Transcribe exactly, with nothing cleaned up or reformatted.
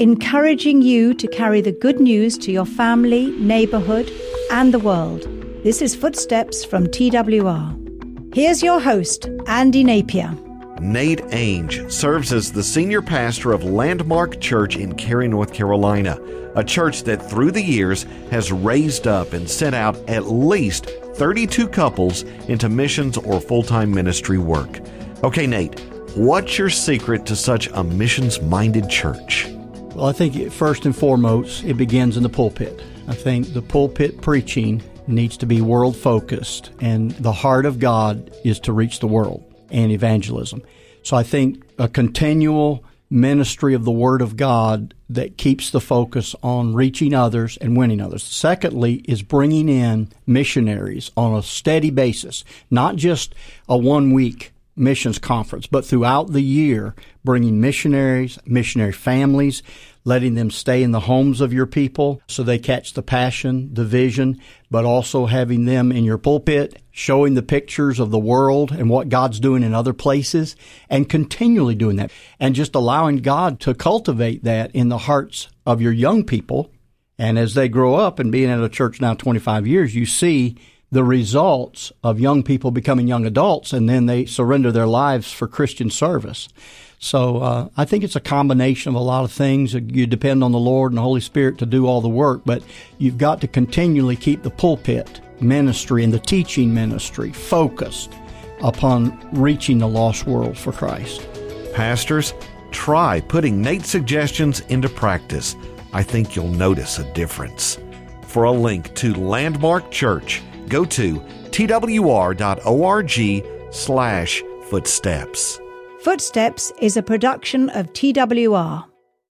encouraging you to carry the good news to your family, neighbourhood, and the world. This is Footsteps from T W R. Here's your host, Andy Napier. Nate Ainge serves as the senior pastor of Landmark Church in Cary, North Carolina, a church that through the years has raised up and sent out at least thirty-two couples into missions or full-time ministry work. Okay, Nate, what's your secret to such a missions-minded church? Well, I think first and foremost, it begins in the pulpit. I think the pulpit preaching needs to be world-focused, and the heart of God is to reach the world and evangelism. So I think a continual ministry of the Word of God that keeps the focus on reaching others and winning others. Secondly, is bringing in missionaries on a steady basis, not just a one-week missions conference, but throughout the year, bringing missionaries, missionary families, letting them stay in the homes of your people so they catch the passion, the vision, but also having them in your pulpit, showing the pictures of the world and what God's doing in other places, and continually doing that, and just allowing God to cultivate that in the hearts of your young people. And as they grow up, and being at a church now twenty-five years, you see the results of young people becoming young adults, and then they surrender their lives for Christian service. So uh, I think it's a combination of a lot of things. You depend on the Lord and the Holy Spirit to do all the work, but you've got to continually keep the pulpit ministry and the teaching ministry focused upon reaching the lost world for Christ. Pastors, try putting Nate's suggestions into practice. I think you'll notice a difference. For a link to Landmark Church, go to T W R dot org slash footsteps. Footsteps is a production of T W R.